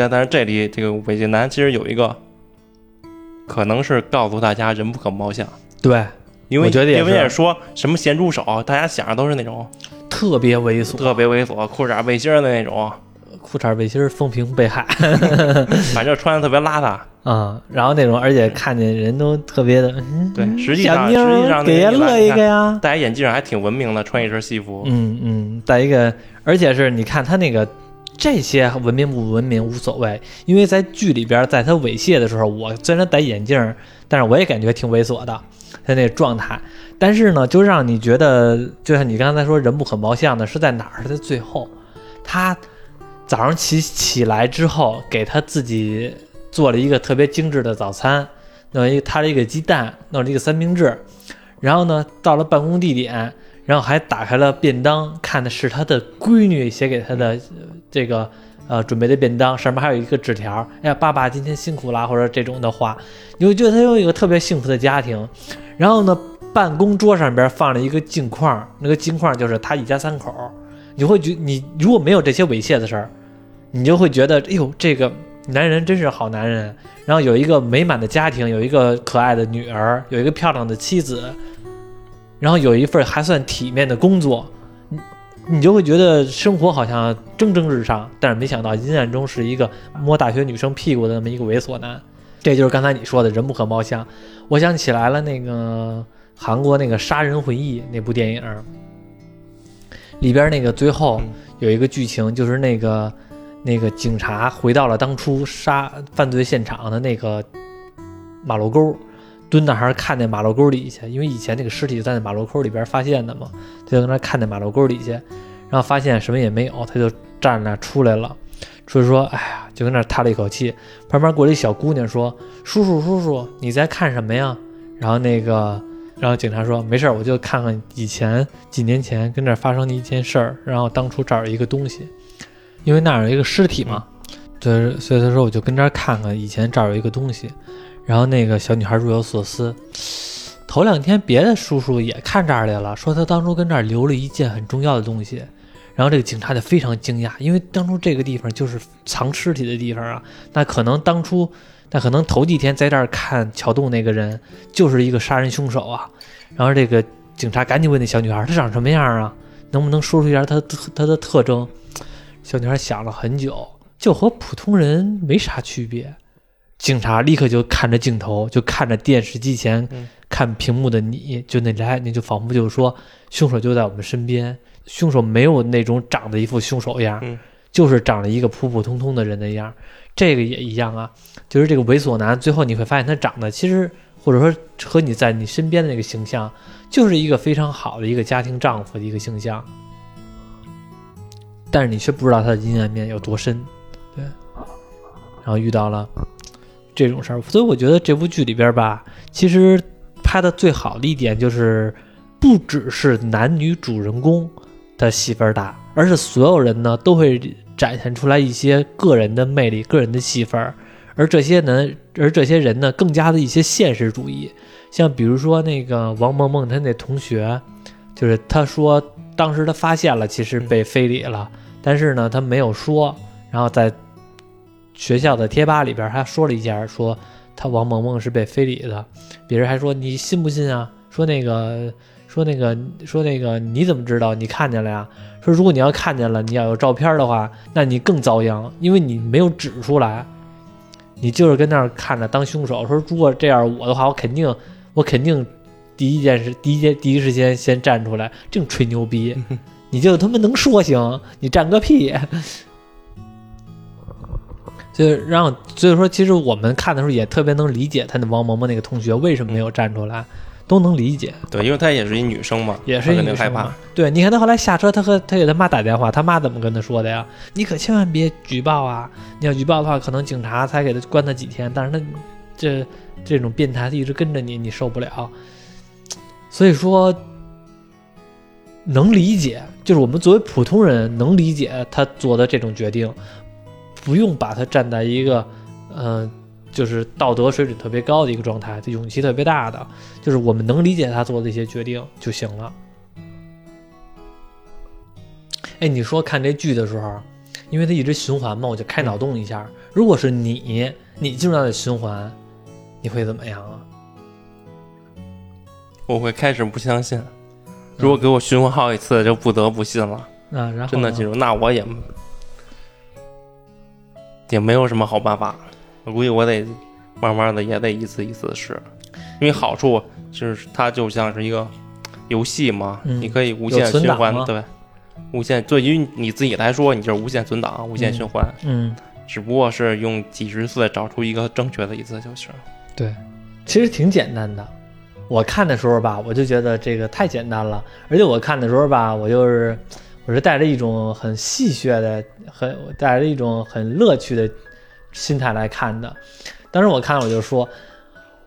但是这里这个猥亵男其实有一个可能是告诉大家人不可貌相，对，因为也说什么咸猪手大家想的都是那种特别猥琐裤衩背心的那种，裤衩背心风评被害反正穿的特别邋遢然后那种而且看见人都特别的对，实际上给人乐一个呀，戴眼镜还挺文明的，穿一身西服戴一个，而且是你看他那个这些文明不文明无所谓，因为在剧里边，在他猥亵的时候，我虽然戴眼镜，但是我也感觉挺猥琐的，他那状态。但是呢，就让你觉得，就像你刚才说人不可貌相的是在哪儿？在最后，他早上起来之后，给他自己做了一个特别精致的早餐，他的一个鸡蛋，弄了一个三明治，然后呢，到了办公地点。然后还打开了便当，看的是他的闺女写给他的这个准备的便当，上面还有一个纸条，哎呀，爸爸今天辛苦啦，或者这种的话，你会觉得他有一个特别幸福的家庭。然后呢，办公桌上边放了一个镜框，那个镜框就是他一家三口。你会觉得你如果没有这些猥亵的事儿，你就会觉得，哎呦，这个男人真是好男人。然后有一个美满的家庭，有一个可爱的女儿，有一个漂亮的妻子。然后有一份还算体面的工作，你就会觉得生活好像蒸蒸日上，但是没想到阴暗中是一个摸大学女生屁股的那么一个猥琐男。这就是刚才你说的人不可貌相。我想起来了，那个韩国那个《杀人回忆》那部电影里边那个最后有一个剧情，就是那个警察回到了当初犯罪现场的那个马路沟，蹲那还是看见马路沟里去，因为以前那个尸体在那马路沟里边发现的嘛，就在那看见马路沟里去，然后发现什么也没有，他就站那出来了，所以说哎呀，就跟那叹了一口气。旁边过来一小姑娘说：“叔叔，你在看什么呀？”然后警察说：“没事，我就看看几年前跟这发生的一件事儿，然后当初这儿有一个东西，因为那儿有一个尸体嘛，对，所以他说我就跟这儿看看以前这儿有一个东西。”然后那个小女孩若有所思，头两天别的叔叔也看这儿来了，说他当初跟这儿留了一件很重要的东西。然后这个警察就非常惊讶，因为当初这个地方就是藏尸体的地方啊，那可能头几天在这儿看桥洞那个人就是一个杀人凶手啊。然后这个警察赶紧问那小女孩，她长什么样啊，能不能说出一下她的特征。小女孩想了很久，就和普通人没啥区别。警察立刻就看着镜头，就看着电视机前看屏幕的你，就那就仿佛就是说凶手就在我们身边。凶手没有那种长得一副凶手样，就是长了一个普普通通的人的样。这个也一样啊，就是这个猥琐男最后你会发现他长得其实或者说和你在你身边的那个形象就是一个非常好的一个家庭丈夫的一个形象，但是你却不知道他的阴暗面有多深。对，然后遇到了这种事儿，所以我觉得这部剧里边吧，其实拍的最好的一点就是不只是男女主人公的戏份大，而是所有人呢都会展现出来一些个人的魅力、个人的戏份，而这些人呢更加的一些现实主义。像比如说那个王萌萌她那同学，就是她说当时她发现了其实被非礼了，但是呢她没有说，然后在学校的贴吧里边她说了一下，说她王萌萌是被非礼的，别人还说你信不信啊，说那个你怎么知道，你看见了呀，说如果你要看见了，你要有照片的话，那你更遭殃，因为你没有指出来，你就是跟那儿看着当凶手。说如果这样我的话，我肯定第一时间先站出来，这种吹牛逼你就他妈能说行，你站个屁。所以说其实我们看的时候也特别能理解他的王萌萌那个同学为什么没有站出来，都能理解。对，因为她也是一女生嘛，也是一女生害怕。对，你看她后来下车，她给她妈打电话，她妈怎么跟她说的呀？你可千万别举报啊！你要举报的话，可能警察才给她关她几天。但是她这种变态一直跟着你，你受不了。所以说，能理解，就是我们作为普通人能理解她做的这种决定，不用把她站在一个就是道德水准特别高的一个状态，勇气特别大的，就是我们能理解他做的一些决定就行了。哎，你说看这剧的时候，因为他一直循环嘛，我就开脑洞一下，如果是你进入到的循环，你会怎么样啊？我会开始不相信，如果给我循环好几次，就不得不信了。然后真的进入，那我也没有什么好办法。我估计我得慢慢的也得一次一次试，因为好处就是它就像是一个游戏嘛，你可以无限循环，对，无限。对于你自己来说，你就是无限存档、无限循环，只不过是用几十次找出一个正确的一次就是。对，其实挺简单的。我看的时候吧，我就觉得这个太简单了，而且我看的时候吧，我是带着一种很戏谑的，带着一种很乐趣的心态来看的。当时我看了我就说，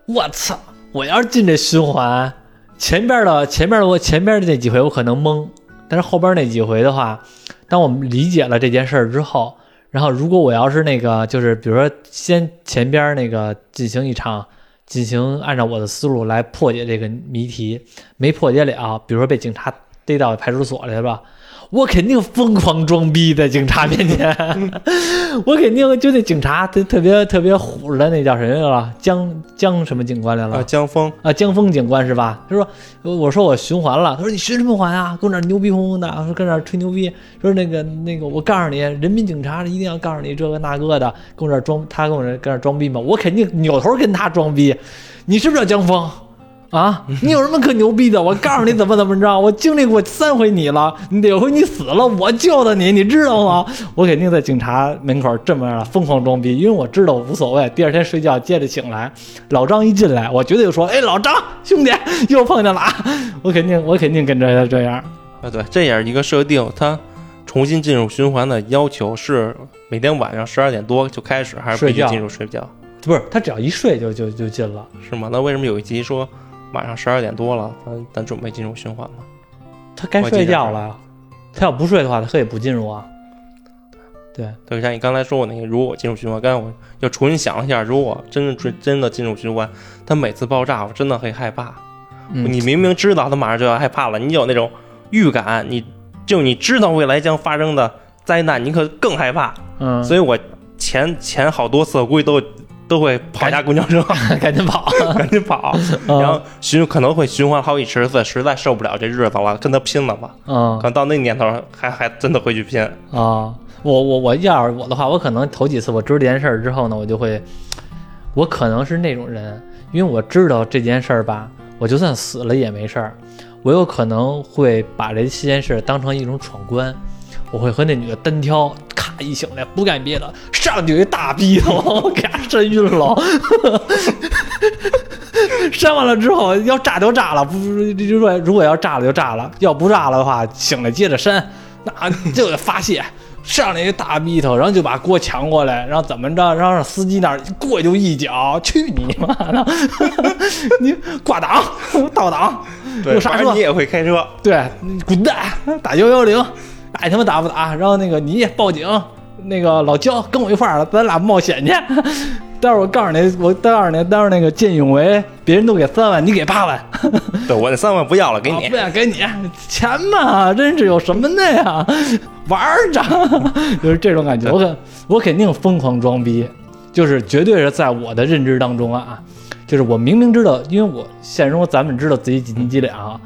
我操！我要是进这循环，前边的那几回我可能懵，但是后边那几回的话，当我们理解了这件事儿之后，然后如果我要是那个，就是比如说先前边那个进行按照我的思路来破解这个谜题，没破解了，比如说被警察逮到派出所来吧。我肯定疯狂装逼在警察面前我肯定就那警察特别特别虎了，那叫谁来了，江什么警官来了，江峰警官是吧，他说我说我循环了，他说你循什么环啊，跟我那牛逼哄哄的，说跟那吹牛逼，说那个我告诉你，人民警察一定要告诉你这个那个的，跟我这装，他跟我这装逼嘛，我肯定扭头跟他装逼，你是不是叫江峰啊，你有什么可牛逼的？我告诉你怎么着，我经历过3回你了，你得有回你死了，我救了你，你知道吗？我肯定在警察门口这么样疯狂装逼，因为我知道我无所谓。第2天睡觉接着醒来，老张一进来，我绝对就说：“哎，老张兄弟，又碰见了啊！”我肯定跟着他这样。啊，对，这也是一个设定，他重新进入循环的要求是每天晚上12点多就开始，还是必须进入睡觉？不是，他只要一睡就进了，是吗？那为什么有一集说？晚上12点多了，咱准备进入循环了。他该睡觉了，他要不睡的话，他可以不进入啊。对，像你刚才说我那个，如果我进入循环，刚才我又重新想了一下，如果真的进入循环，他每次爆炸，我真的会害怕。你明明知道他马上就要害怕了，你有那种预感，你知道未来将发生的灾难，你可更害怕。嗯，所以我前好多次我估计都会跑下公交车，赶紧跑，然后可能会循环好几十次，实在受不了这日子了，跟他拼了吧。嗯，可能到那年头还真的会去拼啊。哦，我要是我的话，我可能头几次我知道这件事儿之后呢，我可能是那种人，因为我知道这件事儿吧，我就算死了也没事儿，我有可能会把这件事当成一种闯关，我会和那女的单挑。咔一醒来不干别的，上去一大逼头给他扇晕了，扇完了之后要炸就炸了，不就说如果要炸了就炸了，要不炸了的话醒来接着扇，那就发泄。上来一大逼头，然后就把锅抢过来，然后怎么着，然后让司机那儿过就一脚，去你妈的！你挂档倒档，有啥车你也会开车，对，滚蛋，打110。爱他妈打不打？然后那个你报警，那个老焦跟我一块儿了，咱俩冒险去。待会儿我告诉你，待会儿那个见义勇为，别人都给3万，你给8万。对，我那3万不要了，给你。不想给你钱嘛？真是有什么的呀？玩儿着，就是这种感觉。我肯定疯狂装逼，就是绝对是在我的认知当中啊，就是我明明知道，因为我现实中咱们知道自己几斤几两啊，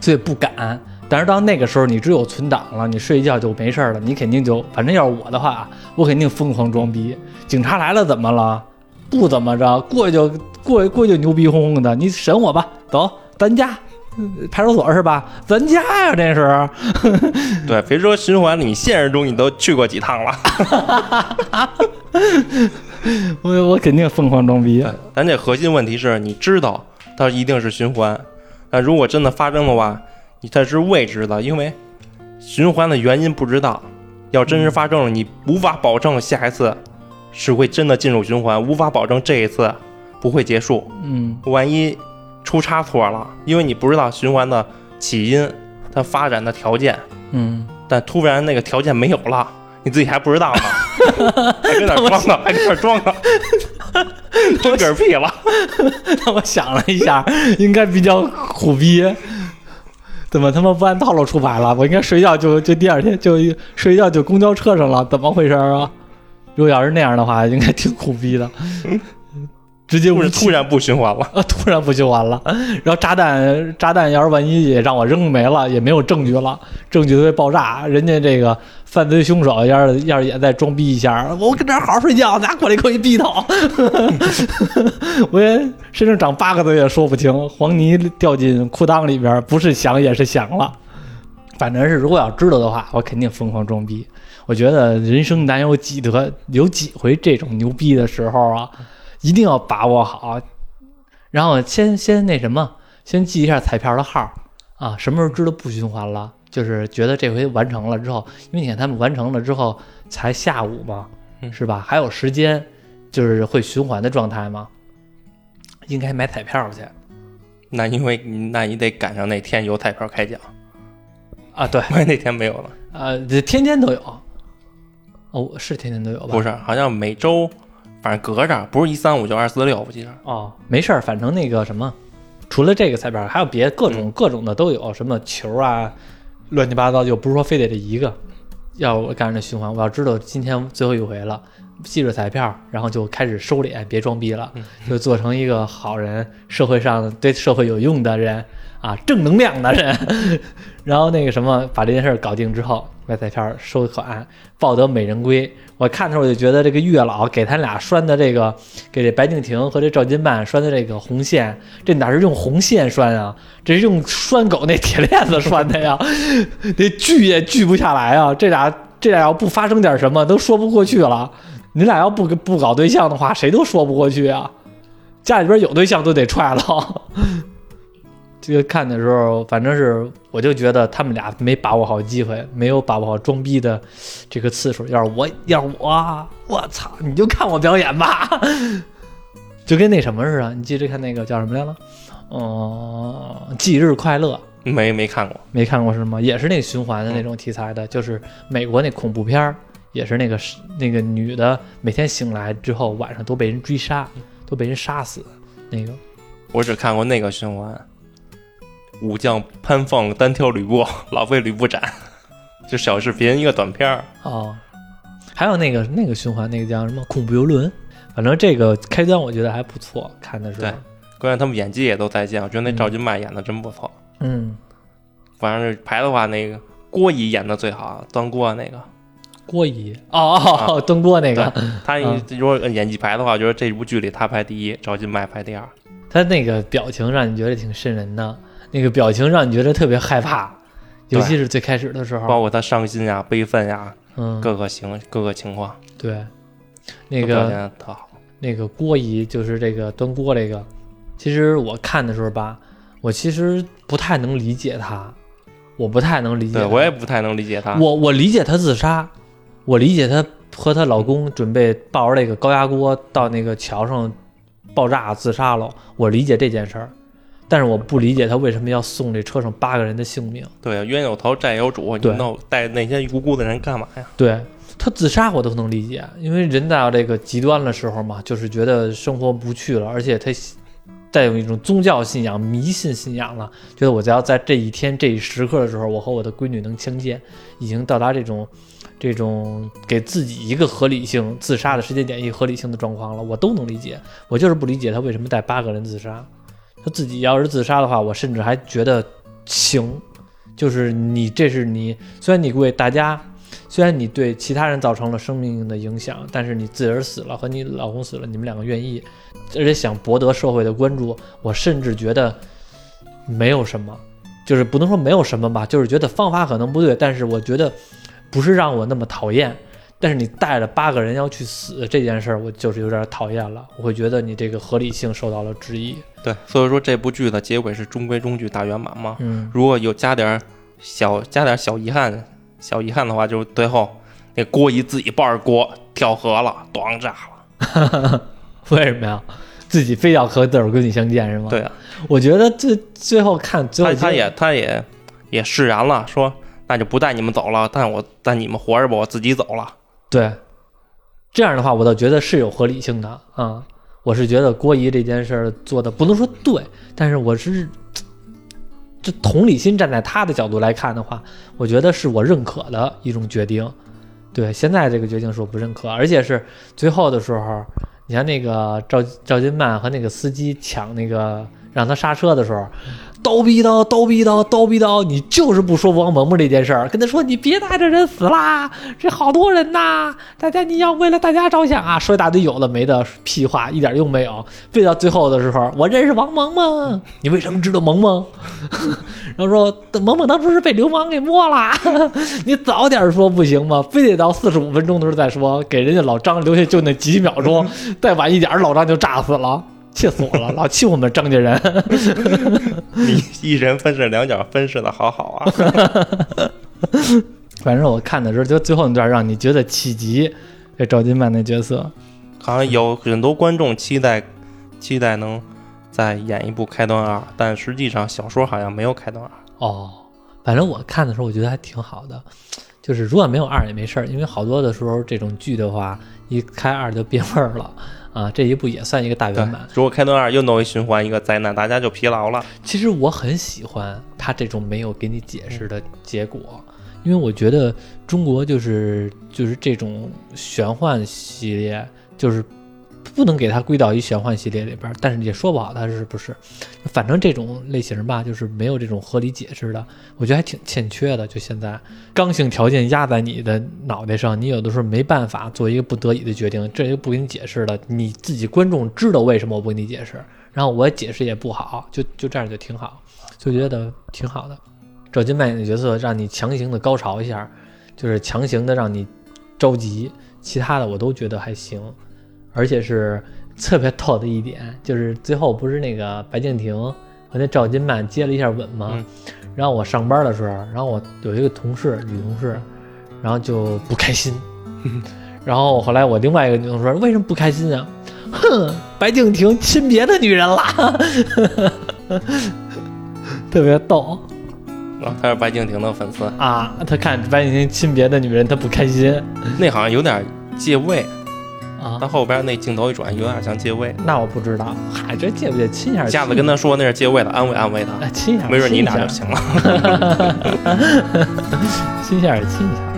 所以不敢。但是到那个时候，你只有存档了，你睡一觉就没事了，你肯定就，反正要是我的话，我肯定疯狂装逼。警察来了怎么了？不怎么着，过去就牛逼哄哄的，你审我吧，走，咱家派出所是吧？咱家呀，这是。对，别说循环，你现实中你都去过几趟了。我肯定疯狂装逼。咱这核心问题是你知道它一定是循环，但如果真的发生的话。你它是未知的，因为循环的原因不知道，要真实发生了，你无法保证下一次是会真的进入循环，无法保证这一次不会结束。嗯，万一出差错了，因为你不知道循环的起因，它发展的条件。嗯，但突然那个条件没有了，你自己还不知道呢，还跟那装呢。真嗝屁了。那我想了一下，应该比较苦逼。怎么他妈不按套路出牌了？我应该睡觉就第二天就睡觉就公交车上了，怎么回事啊？如果要是那样的话，应该挺苦逼的。直接是突然不循环了啊！突然不循环了，然后炸弹要是万一也让我扔没了，也没有证据了，证据都被爆炸。人家这个犯罪凶手要是也在装逼一下，我跟这儿好好睡觉，拿过来给我一逼头，我也身上长8个字也说不清。黄泥掉进裤裆里边，不是想也是想了。反正是如果要知道的话，我肯定疯狂装逼。我觉得人生难有几回这种牛逼的时候啊！一定要把握好，然后先那什么，先记一下彩票的号啊，什么时候知道不循环了，就是觉得这回完成了之后，因为你看他们完成了之后才下午嘛，是吧？还有时间，就是会循环的状态嘛，应该买彩票去。那你得赶上那天有彩票开奖啊，对，万一那天没有了啊，天天都有，哦，是天天都有吧？不是，好像每周。反正隔着不是135就246，我记得哦，没事儿，反正那个什么，除了这个彩票，还有别各种的都有，什么球啊，乱七八糟，就不是说非得这一个。要我赶上这循环，我要知道今天最后一回了，记住彩票，然后就开始收敛，别装逼了，就做成一个好人，社会上对社会有用的人啊，正能量的人。然后那个什么，把这件事搞定之后，买彩票收款，抱得美人归。我看的时候就觉得这个月老给他俩拴的这个，给这白敬亭和这赵金曼拴的这个红线，这哪是用红线拴啊？这是用拴狗那铁链子拴的呀，这锯也锯不下来啊！这俩要不发生点什么都说不过去了。你俩要不搞对象的话，谁都说不过去啊！家里边有对象都得踹了。这个看的时候，反正是我就觉得他们俩没把握好机会，没有把握好装逼的这个次数。要是我，我操！你就看我表演吧，就跟那什么似的。你记着看那个叫什么来了？忌日快乐。没看过是吗？也是那个循环的那种题材的，就是美国那恐怖片，也是那个女的每天醒来之后，晚上都被人追杀，都被人杀死。那个我只看过那个循环。武将潘放单挑吕布，老被吕布斩，就小视频一个短片哦。还有那个循环，那个叫什么恐怖游轮，反正这个开端我觉得还不错，看的时候。对，关键他们演技也都在线，我觉得那赵今麦演的真不错。嗯，反正排的话，那个郭姨演的最好，端锅那个。郭姨哦，端锅那个，他如果演技排的话，我觉得这部剧里他排第一，赵今麦排第二。他那个表情让你觉得挺瘆人的，那个表情让你觉得特别害怕，尤其是最开始的时候，包括他伤心啊、悲愤啊，各个情况。对，那个特好。那个郭姨就是这个端锅这个，其实我看的时候吧，我其实不太能理解他，我也不太能理解他。我理解他自杀，我理解他和他老公准备抱着那个高压锅到那个桥上爆炸自杀了，我理解这件事儿。但是我不理解他为什么要送这车上8个人的性命。对，冤有头债有主，你闹带那些无辜的人干嘛呀？对，他自杀我都能理解，因为人到这个极端的时候嘛，就是觉得生活不去了，而且他带有一种宗教信仰、迷信信仰了，觉得我只要在这一天、这一时刻的时候，我和我的闺女能相见，已经到达这种给自己一个合理性自杀的时间点、一个合理性的状况了，我都能理解。我就是不理解他为什么带8个人自杀。他自己要是自杀的话，我甚至还觉得行，就是你这是你，虽然你为大家，虽然你对其他人造成了生命的影响，但是你自己儿死了和你老公死了，你们两个愿意，而且想博得社会的关注，我甚至觉得没有什么，就是不能说没有什么吧，就是觉得方法可能不对，但是我觉得不是让我那么讨厌。但是你带着8个人要去死这件事儿，我就是有点讨厌了，我会觉得你这个合理性受到了质疑。对，所以说这部剧的结尾是中规中矩大圆满嘛。如果有加点小遗憾，小遗憾的话，就是最后那郭姨自己抱着锅跳河了，咣炸了。为什么呀？自己非要和德尔跟你相见是吗？对啊，我觉得这最后看最后他也释然了，说那就不带你们走了，但我带你们活着吧，我自己走了。对，这样的话我倒觉得是有合理性的啊。我是觉得郭姨这件事做的不能说对，但是我是这同理心站在他的角度来看的话，我觉得是我认可的一种决定。对，现在这个决定是我不认可，而且是最后的时候，你看那个赵今麦和那个司机抢那个让他刹车的时候，叨逼叨叨逼叨叨逼叨，你就是不说王萌萌这件事儿，跟他说你别带着人死啦，这好多人呐，大家你要为了大家着想啊，说一大堆有的没的屁话，一点用没有。背到最后的时候，我认识王萌萌，你为什么知道萌萌？然后说萌萌当初是被流氓给摸了，你早点说不行吗？非得到45分钟的时候再说，给人家老张留下就那几秒钟，再晚一点老张就炸死了。气死我了，老气我们张家人。你一人分饰两角，分饰的好好啊。反正我看的时候，就最后那段让你觉得气急，这赵今麦那角色，好像有很多观众期待能再演一部开端2，但实际上小说好像没有开端2。哦，反正我看的时候我觉得还挺好的，就是如果没有2也没事，因为好多的时候这种剧的话，一开2就变味了。啊，这一部也算一个大圆满。如果开端2又弄一循环一个灾难，大家就疲劳了。其实我很喜欢他这种没有给你解释的结果，因为我觉得中国就是这种玄幻系列，就是不能给它归到一玄幻系列里边，但是也说不好它是不是。反正这种类型吧，就是没有这种合理解释的，我觉得还挺欠缺的。就现在刚性条件压在你的脑袋上，你有的时候没办法做一个不得已的决定，这又不给你解释了，你自己观众知道为什么我不给你解释，然后我解释也不好，就这样就挺好，就觉得挺好的。赵今麦的角色让你强行的高潮一下，就是强行的让你着急，其他的我都觉得还行。而且是特别逗的一点，就是最后不是那个白敬亭和那赵今麦接了一下吻吗？然后我上班的时候，然后我有一个女同事，然后就不开心。然后后来我另外一个女同事说：“为什么不开心啊？”哼，白敬亭亲别的女人了，特别逗。哦，他是白敬亭的粉丝啊，他看白敬亭亲别的女人，他不开心。那好像有点借位。啊，但后边那镜头一转，有点像借位。那我不知道，嗨，这借不借亲一下？下次跟他说那是借位的，安慰安慰他，亲一下，没准你俩就行了。亲一下，亲一下。